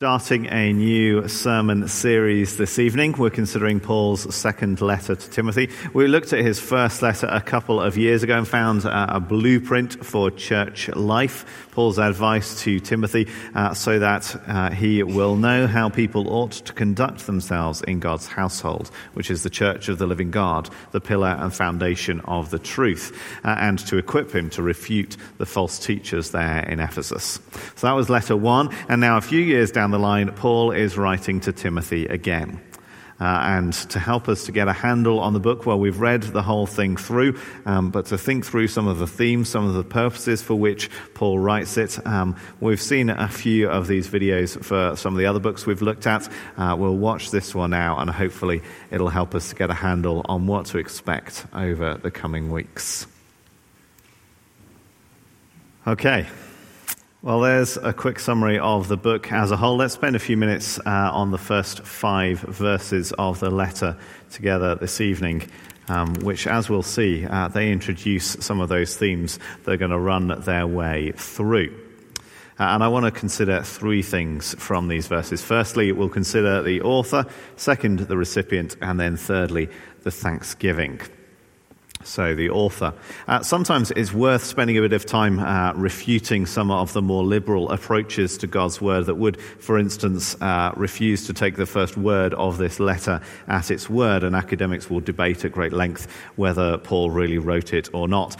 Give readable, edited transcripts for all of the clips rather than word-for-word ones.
Starting a new sermon series this evening. We're considering Paul's second letter to Timothy. We looked at his first letter a couple of years ago and found a blueprint for church life, Paul's advice to Timothy, so that he will know how people ought to conduct themselves in God's household, which is the church of the living God, the pillar and foundation of the truth, and to equip him to refute the false teachers there in Ephesus. So that was letter one, and now a few years down the line, Paul is writing to Timothy again. And to help us to get a handle on the book, well, we've read the whole thing through, but to think through some of the themes, some of the purposes for which Paul writes it, we've seen a few of these videos for some of the other books we've looked at. We'll watch this one now, and hopefully it'll help us to get a handle on what to expect over the coming weeks. Okay. Well, there's a quick summary of the book as a whole. Let's spend a few minutes on the first five verses of the letter together this evening, which, as we'll see, they introduce some of those themes that are going to run their way through. And I want to consider three things from these verses. Firstly, we'll consider the author, second, the recipient, and then thirdly, the thanksgiving. So the author. Sometimes it's worth spending a bit of time refuting some of the more liberal approaches to God's word that would, for instance, refuse to take the first word of this letter at its word, and academics will debate at great length whether Paul really wrote it or not.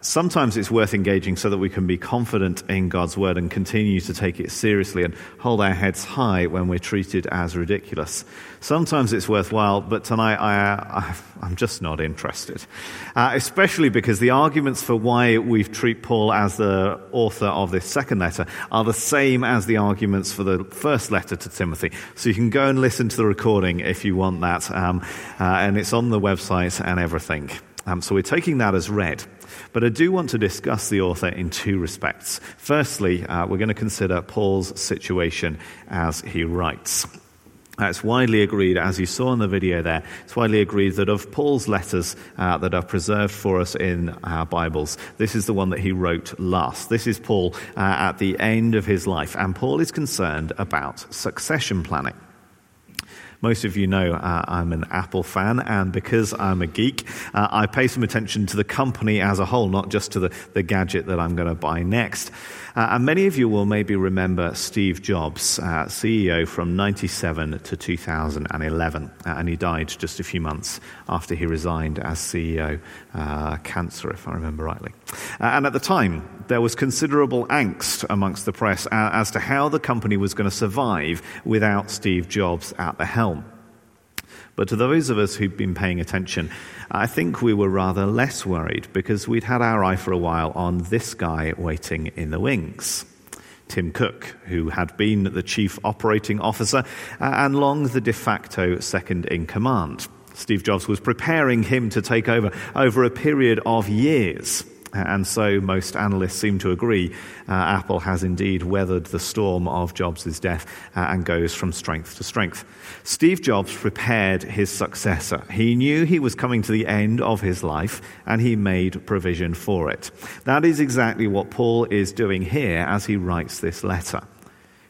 Sometimes it's worth engaging so that we can be confident in God's word and continue to take it seriously and hold our heads high when we're treated as ridiculous. Sometimes it's worthwhile, but tonight I'm just not interested. Especially because the arguments for why we treat Paul as the author of this second letter are the same as the arguments for the first letter to Timothy. So you can go and listen to the recording if you want that, and it's on the website and everything. So we're taking that as read. But I do want to discuss the author in two respects. Firstly, we're going to consider Paul's situation as he writes. It's widely agreed, as you saw in the video there, it's widely agreed that of Paul's letters that are preserved for us in our Bibles, this is the one that he wrote last. This is Paul at the end of his life, and Paul is concerned about succession planning. Most of you know I'm an Apple fan, and because I'm a geek, I pay some attention to the company as a whole, not just to the gadget that I'm going to buy next. And many of you will maybe remember Steve Jobs, CEO from 1997 to 2011, and he died just a few months after he resigned as CEO, cancer, if I remember rightly. And at the time, there was considerable angst amongst the press as to how the company was going to survive without Steve Jobs at the helm. But to those of us who've been paying attention, I think we were rather less worried because we'd had our eye for a while on this guy waiting in the wings, Tim Cook, who had been the chief operating officer and long the de facto second in command. Steve Jobs was preparing him to take over a period of years. And so most analysts seem to agree Apple has indeed weathered the storm of Jobs' death and goes from strength to strength. Steve Jobs prepared his successor. He knew he was coming to the end of his life, and he made provision for it. That is exactly what Paul is doing here as he writes this letter.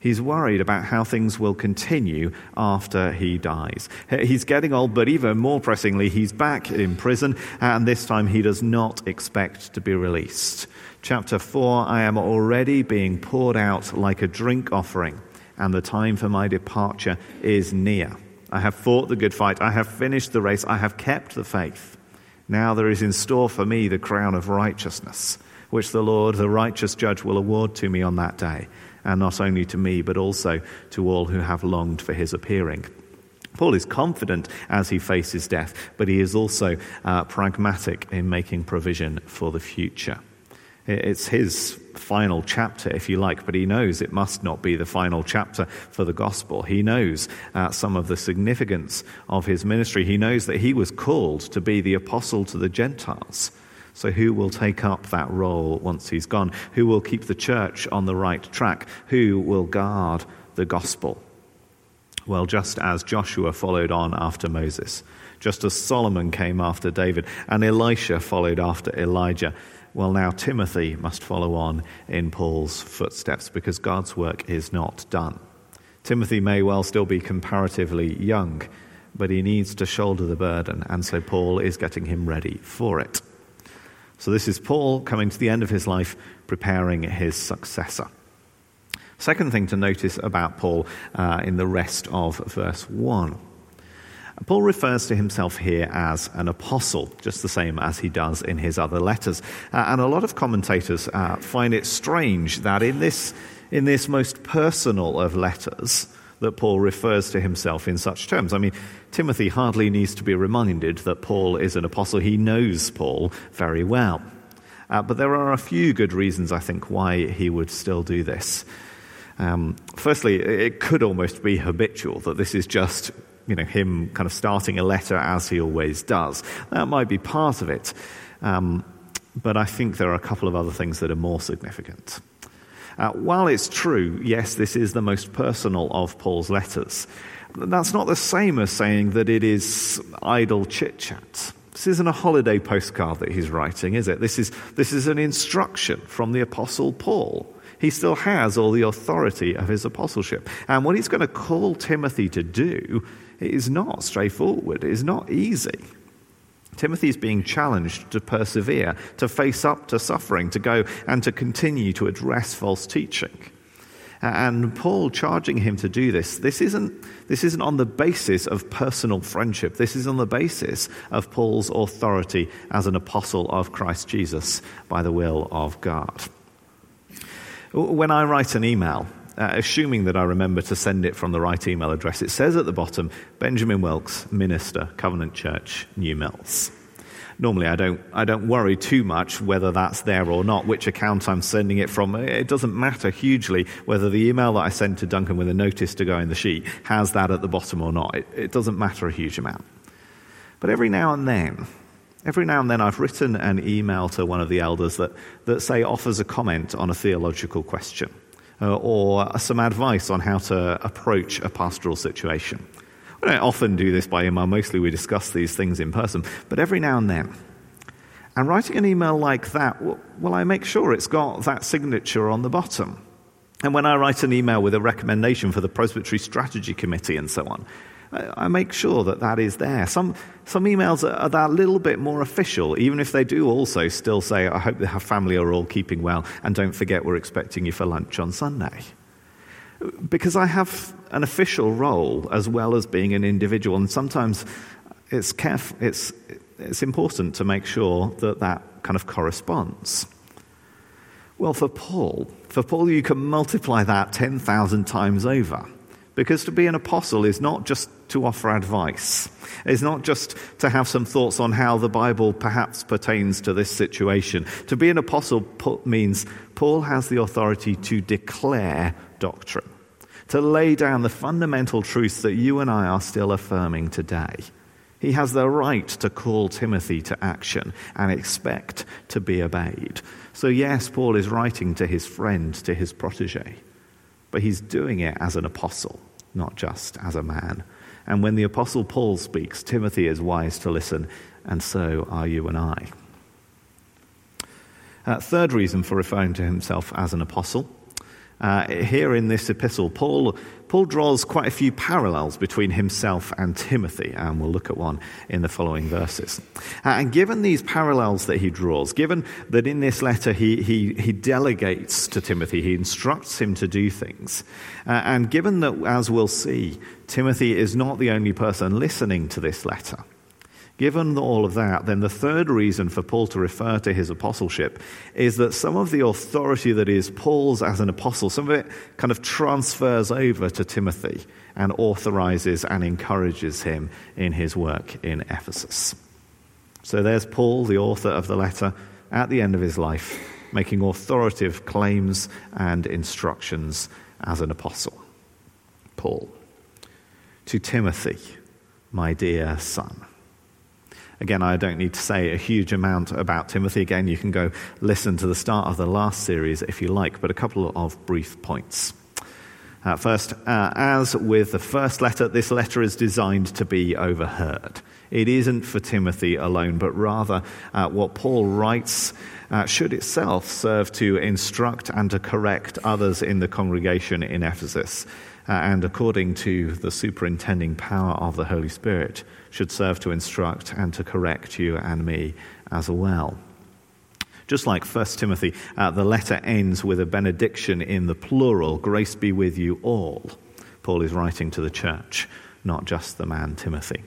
He's worried about how things will continue after he dies. He's getting old, but even more pressingly, he's back in prison, and this time he does not expect to be released. Chapter 4, I am already being poured out like a drink offering, and the time for my departure is near. I have fought the good fight. I have finished the race. I have kept the faith. Now there is in store for me the crown of righteousness, which the Lord, the righteous judge, will award to me on that day. And not only to me, but also to all who have longed for his appearing. Paul is confident as he faces death, but he is also pragmatic in making provision for the future. It's his final chapter, if you like, but he knows it must not be the final chapter for the gospel. He knows some of the significance of his ministry. He knows that he was called to be the apostle to the Gentiles. So who will take up that role once he's gone? Who will keep the church on the right track? Who will guard the gospel? Well, just as Joshua followed on after Moses, just as Solomon came after David, and Elisha followed after Elijah, well, now Timothy must follow on in Paul's footsteps because God's work is not done. Timothy may well still be comparatively young, but he needs to shoulder the burden, and so Paul is getting him ready for it. So this is Paul coming to the end of his life, preparing his successor. Second thing to notice about Paul in the rest of verse 1. Paul refers to himself here as an apostle, just the same as he does in his other letters. And a lot of commentators find it strange that in this most personal of letters that Paul refers to himself in such terms. I mean, Timothy hardly needs to be reminded that Paul is an apostle. He knows Paul very well. But there are a few good reasons, I think, why he would still do this. Firstly, it could almost be habitual that this is just, him kind of starting a letter as he always does. That might be part of it. But I think there are a couple of other things that are more significant. While it's true, yes, this is the most personal of Paul's letters, that's not the same as saying that it is idle chit-chat. This isn't a holiday postcard that he's writing, is it? This is an instruction from the Apostle Paul. He still has all the authority of his apostleship. And what he's going to call Timothy to do is not straightforward. It is not easy. Timothy's being challenged to persevere, to face up to suffering, to go and to continue to address false teaching. And Paul charging him to do this, this isn't on the basis of personal friendship. This is on the basis of Paul's authority as an apostle of Christ Jesus by the will of God. When I write an email, assuming that I remember to send it from the right email address, it says at the bottom, Benjamin Wilkes, minister, Covenant Church, New Mills. Normally, I don't worry too much whether that's there or not, which account I'm sending it from. It doesn't matter hugely whether the email that I send to Duncan with a notice to go in the sheet has that at the bottom or not. It doesn't matter a huge amount. But every now and then I've written an email to one of the elders that say, offers a comment on a theological question. Or some advice on how to approach a pastoral situation. We don't often do this by email. Mostly we discuss these things in person, but every now and then. And writing an email like that, well, I make sure it's got that signature on the bottom. And when I write an email with a recommendation for the Presbytery Strategy Committee and so on, I make sure that is there. Some emails are that little bit more official, even if they do also still say, I hope the family are all keeping well, and don't forget we're expecting you for lunch on Sunday. Because I have an official role as well as being an individual, and sometimes it's important to make sure that kind of corresponds. Well, for Paul you can multiply that 10,000 times over. Because to be an apostle is not just to offer advice. It's not just to have some thoughts on how the Bible perhaps pertains to this situation. To be an apostle means Paul has the authority to declare doctrine, to lay down the fundamental truths that you and I are still affirming today. He has the right to call Timothy to action and expect to be obeyed. So yes, Paul is writing to his friend, to his protege, but he's doing it as an apostle, not just as a man. And when the Apostle Paul speaks, Timothy is wise to listen, and so are you and I. Third reason for referring to himself as an apostle. Here in this epistle, Paul draws quite a few parallels between himself and Timothy, and we'll look at one in the following verses. And given these parallels that he draws, given that in this letter he delegates to Timothy, he instructs him to do things, and given that, as we'll see, Timothy is not the only person listening to this letter, given all of that, then the third reason for Paul to refer to his apostleship is that some of the authority that is Paul's as an apostle, some of it kind of transfers over to Timothy and authorizes and encourages him in his work in Ephesus. So there's Paul, the author of the letter, at the end of his life, making authoritative claims and instructions as an apostle. Paul, to Timothy, my dear son. Again, I don't need to say a huge amount about Timothy. Again, you can go listen to the start of the last series if you like, but a couple of brief points. First, as with the first letter, this letter is designed to be overheard. It isn't for Timothy alone, but rather what Paul writes should itself serve to instruct and to correct others in the congregation in Ephesus, and according to the superintending power of the Holy Spirit, should serve to instruct and to correct you and me as well. Just like 1 Timothy, the letter ends with a benediction in the plural, grace be with you all. Paul is writing to the church, not just the man Timothy.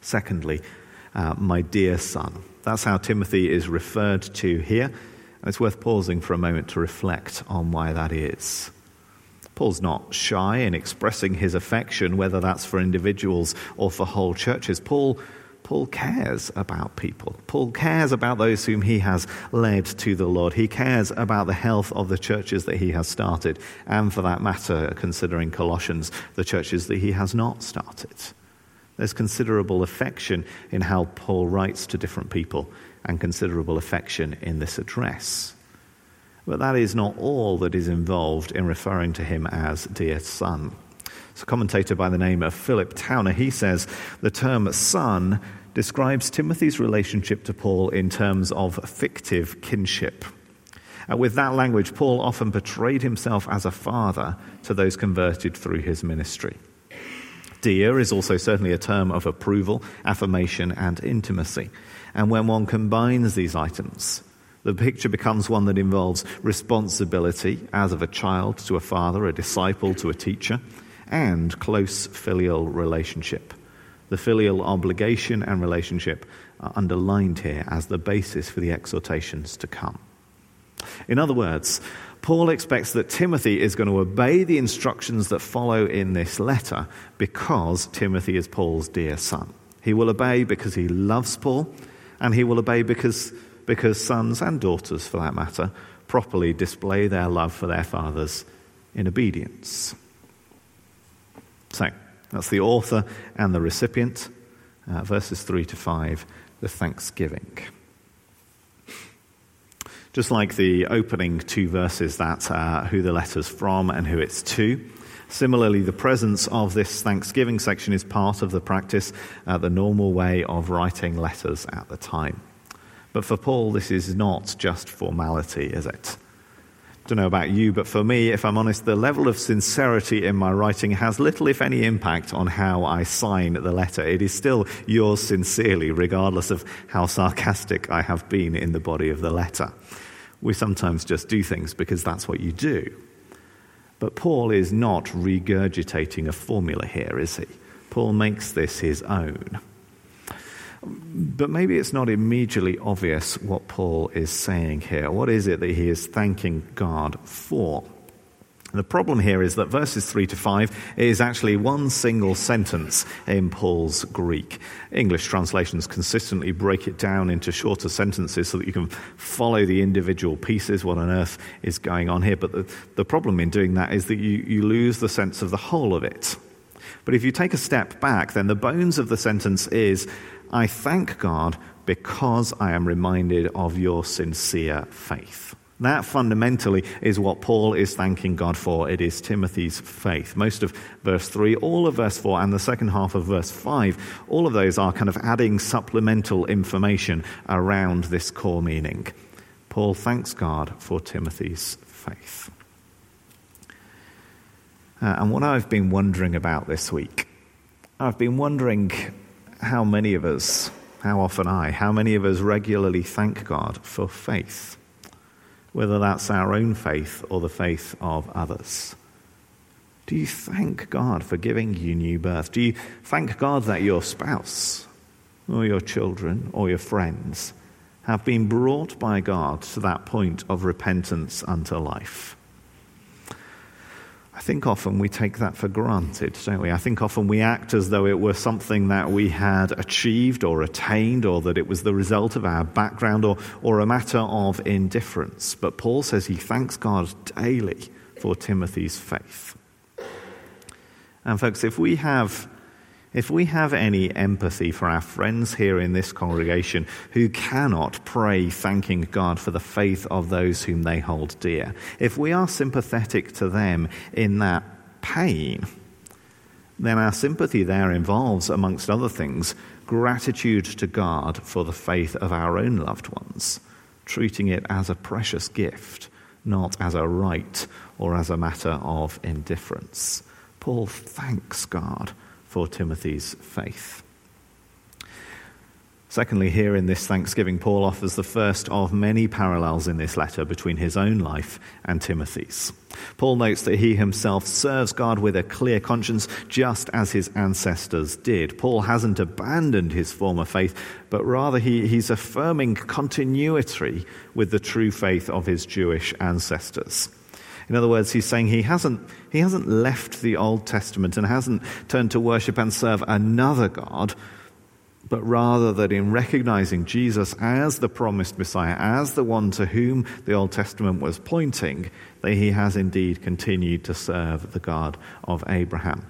Secondly, my dear son. That's how Timothy is referred to here. And it's worth pausing for a moment to reflect on why that is. Paul's not shy in expressing his affection, whether that's for individuals or for whole churches. Paul cares about people. Paul cares about those whom he has led to the Lord. He cares about the health of the churches that he has started, and for that matter, considering Colossians, the churches that he has not started. There's considerable affection in how Paul writes to different people, and considerable affection in this address. But that is not all that is involved in referring to him as dear son. A commentator by the name of Philip Towner, he says, the term son describes Timothy's relationship to Paul in terms of fictive kinship. With that language, Paul often portrayed himself as a father to those converted through his ministry. Dear is also certainly a term of approval, affirmation, and intimacy. And when one combines these items, the picture becomes one that involves responsibility, as of a child to a father, a disciple to a teacher, and close filial relationship. The filial obligation and relationship are underlined here as the basis for the exhortations to come. In other words, Paul expects that Timothy is going to obey the instructions that follow in this letter because Timothy is Paul's dear son. He will obey because he loves Paul, and he will obey because sons and daughters, for that matter, properly display their love for their fathers in obedience. So, that's the author and the recipient, verses 3 to 5, the thanksgiving. Just like the opening two verses, that's who the letter's from and who it's to. Similarly, the presence of this thanksgiving section is part of the practice, the normal way of writing letters at the time. But for Paul, this is not just formality, is it? I don't know about you, but for me, if I'm honest, the level of sincerity in my writing has little, if any, impact on how I sign the letter. It is still yours sincerely, regardless of how sarcastic I have been in the body of the letter. We sometimes just do things because that's what you do. But Paul is not regurgitating a formula here, is he? Paul makes this his own. But maybe it's not immediately obvious what Paul is saying here. What is it that he is thanking God for? The problem here is that verses 3 to 5 is actually one single sentence in Paul's Greek. English translations consistently break it down into shorter sentences so that you can follow the individual pieces, what on earth is going on here. But the problem in doing that is that you lose the sense of the whole of it. But if you take a step back, then the bones of the sentence is, I thank God because I am reminded of your sincere faith. That fundamentally is what Paul is thanking God for. It is Timothy's faith. Most of verse 3, all of verse 4, and the second half of verse 5, all of those are kind of adding supplemental information around this core meaning. Paul thanks God for Timothy's faith. And what I've been wondering about this week, I've been wondering how many of us, how often I, how many of us regularly thank God for faith, whether that's our own faith or the faith of others. Do you thank God for giving you new birth? Do you thank God that your spouse or your children or your friends have been brought by God to that point of repentance unto life? I think often we take that for granted, don't we? I think often we act as though it were something that we had achieved or attained, or that it was the result of our background, or a matter of indifference. But Paul says he thanks God daily for Timothy's faith. And folks, if we have If we have any empathy for our friends here in this congregation who cannot pray thanking God for the faith of those whom they hold dear, if we are sympathetic to them in that pain, then our sympathy there involves, amongst other things, gratitude to God for the faith of our own loved ones, treating it as a precious gift, not as a right or as a matter of indifference. Paul thanks God for Timothy's faith. Secondly, here in this thanksgiving, Paul offers the first of many parallels in this letter between his own life and Timothy's. Paul notes that he himself serves God with a clear conscience, just as his ancestors did. Paul hasn't abandoned his former faith, but rather he's affirming continuity with the true faith of his Jewish ancestors. In other words, he's saying he hasn't left the Old Testament and hasn't turned to worship and serve another God, but rather that in recognizing Jesus as the promised Messiah, as the one to whom the Old Testament was pointing, that he has indeed continued to serve the God of Abraham.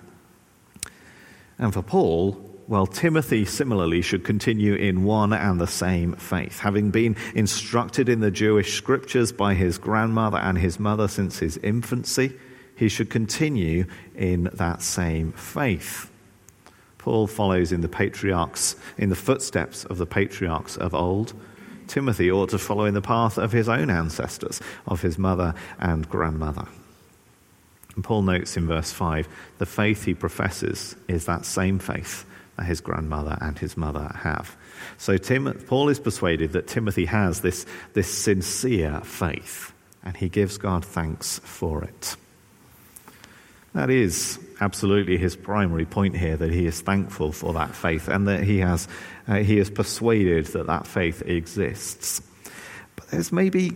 And for Paul, well, Timothy similarly should continue in one and the same faith. Having been instructed in the Jewish scriptures by his grandmother and his mother since his infancy, he should continue in that same faith. Paul follows in the footsteps of the patriarchs of old. Timothy ought to follow in the path of his own ancestors, of his mother and grandmother. And Paul notes in verse 5, the faith he professes is that same faith that his grandmother and his mother have. So Paul is persuaded that Timothy has this sincere faith, and he gives God thanks for it. That is absolutely his primary point here, that he is thankful for that faith and that he is persuaded that faith exists. But there's maybe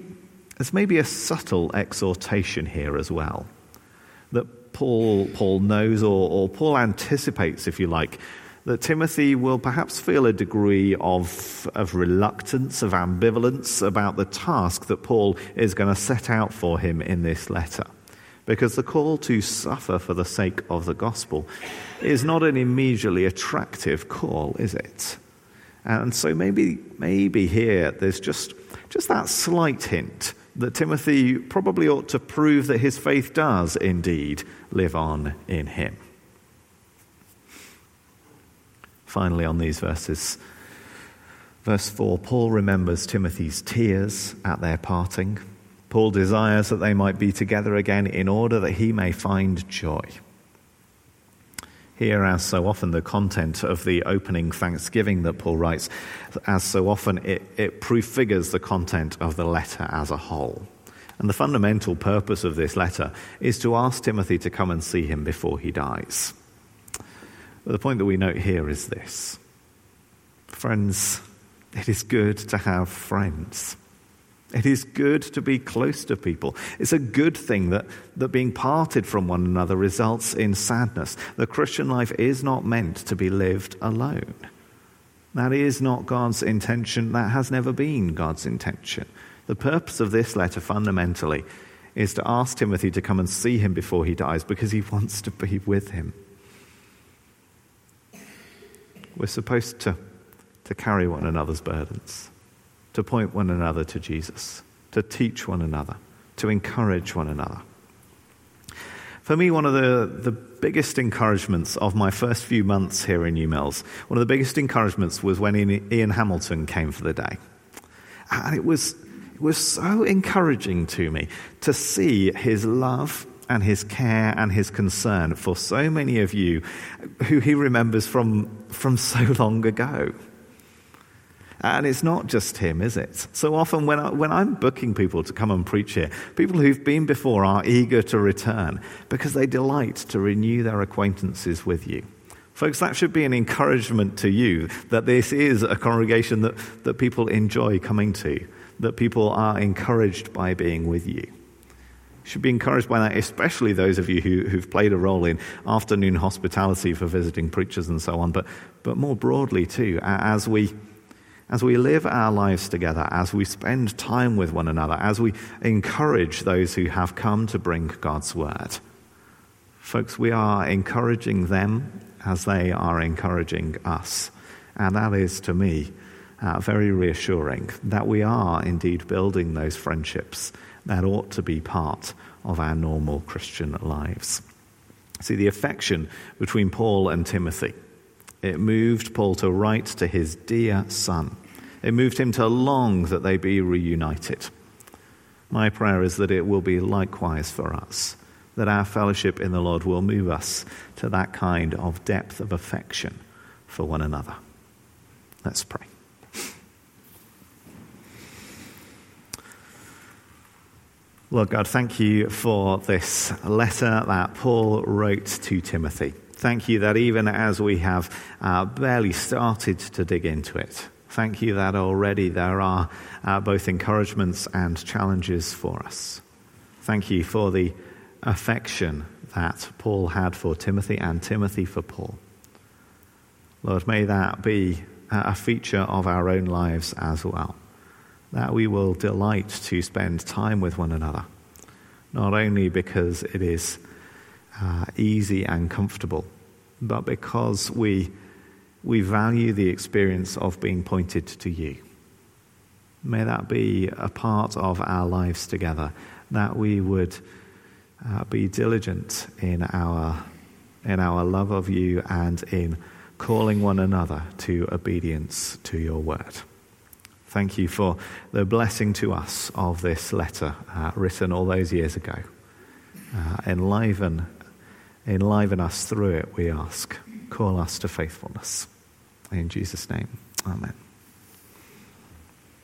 a subtle exhortation here as well, that Paul knows, or Paul anticipates, if you like, that Timothy will perhaps feel a degree of reluctance, of ambivalence about the task that Paul is going to set out for him in this letter. Because the call to suffer for the sake of the gospel is not an immediately attractive call, is it? And so maybe here there's just that slight hint that Timothy probably ought to prove that his faith does indeed live on in him. Finally, on these verses, verse 4, Paul remembers Timothy's tears at their parting. Paul desires that they might be together again in order that he may find joy. Here, as so often, the content of the opening thanksgiving that Paul writes, as so often, it prefigures the content of the letter as a whole. And the fundamental purpose of this letter is to ask Timothy to come and see him before he dies. But the point that we note here is this. Friends, it is good to have friends. It is good to be close to people. It's a good thing that being parted from one another results in sadness. The Christian life is not meant to be lived alone. That is not God's intention. That has never been God's intention. The purpose of this letter fundamentally is to ask Timothy to come and see him before he dies because he wants to be with him. We're supposed to carry one another's burdens, to point one another to Jesus, to teach one another, to encourage one another. For me, one of the biggest encouragements of my first few months here in New Mills, one of the biggest encouragements was when Ian Hamilton came for the day. And it was so encouraging to me to see his love and his care and his concern for so many of you who he remembers from so long ago. And it's not just him, is it? So often when I'm booking people to come and preach here, people who've been before are eager to return because they delight to renew their acquaintances with you. Folks, that should be an encouragement to you that this is a congregation that people enjoy coming to, that people are encouraged by being with you. Should be encouraged by that, especially those of you who've played a role in afternoon hospitality for visiting preachers and so on, but more broadly too, as we live our lives together, as we spend time with one another, as we encourage those who have come to bring God's word, Folks, we are encouraging them as they are encouraging us. And that is, to me, very reassuring that we are indeed building those friendships that ought to be part of our normal Christian lives. See, the affection between Paul and Timothy, it moved Paul to write to his dear son. It moved him to long that they be reunited. My prayer is that it will be likewise for us, that our fellowship in the Lord will move us to that kind of depth of affection for one another. Let's pray. Lord God, thank you for this letter that Paul wrote to Timothy. Thank you that even as we have barely started to dig into it, thank you that already there are both encouragements and challenges for us. Thank you for the affection that Paul had for Timothy and Timothy for Paul. Lord, may that be a feature of our own lives as well, that we will delight to spend time with one another, not only because it is easy and comfortable, but because we value the experience of being pointed to you. May that be a part of our lives together, that we would be diligent in our love of you and in calling one another to obedience to your word. Thank you for the blessing to us of this letter written all those years ago. Enliven us through it, we ask. Call us to faithfulness. In Jesus' name, amen.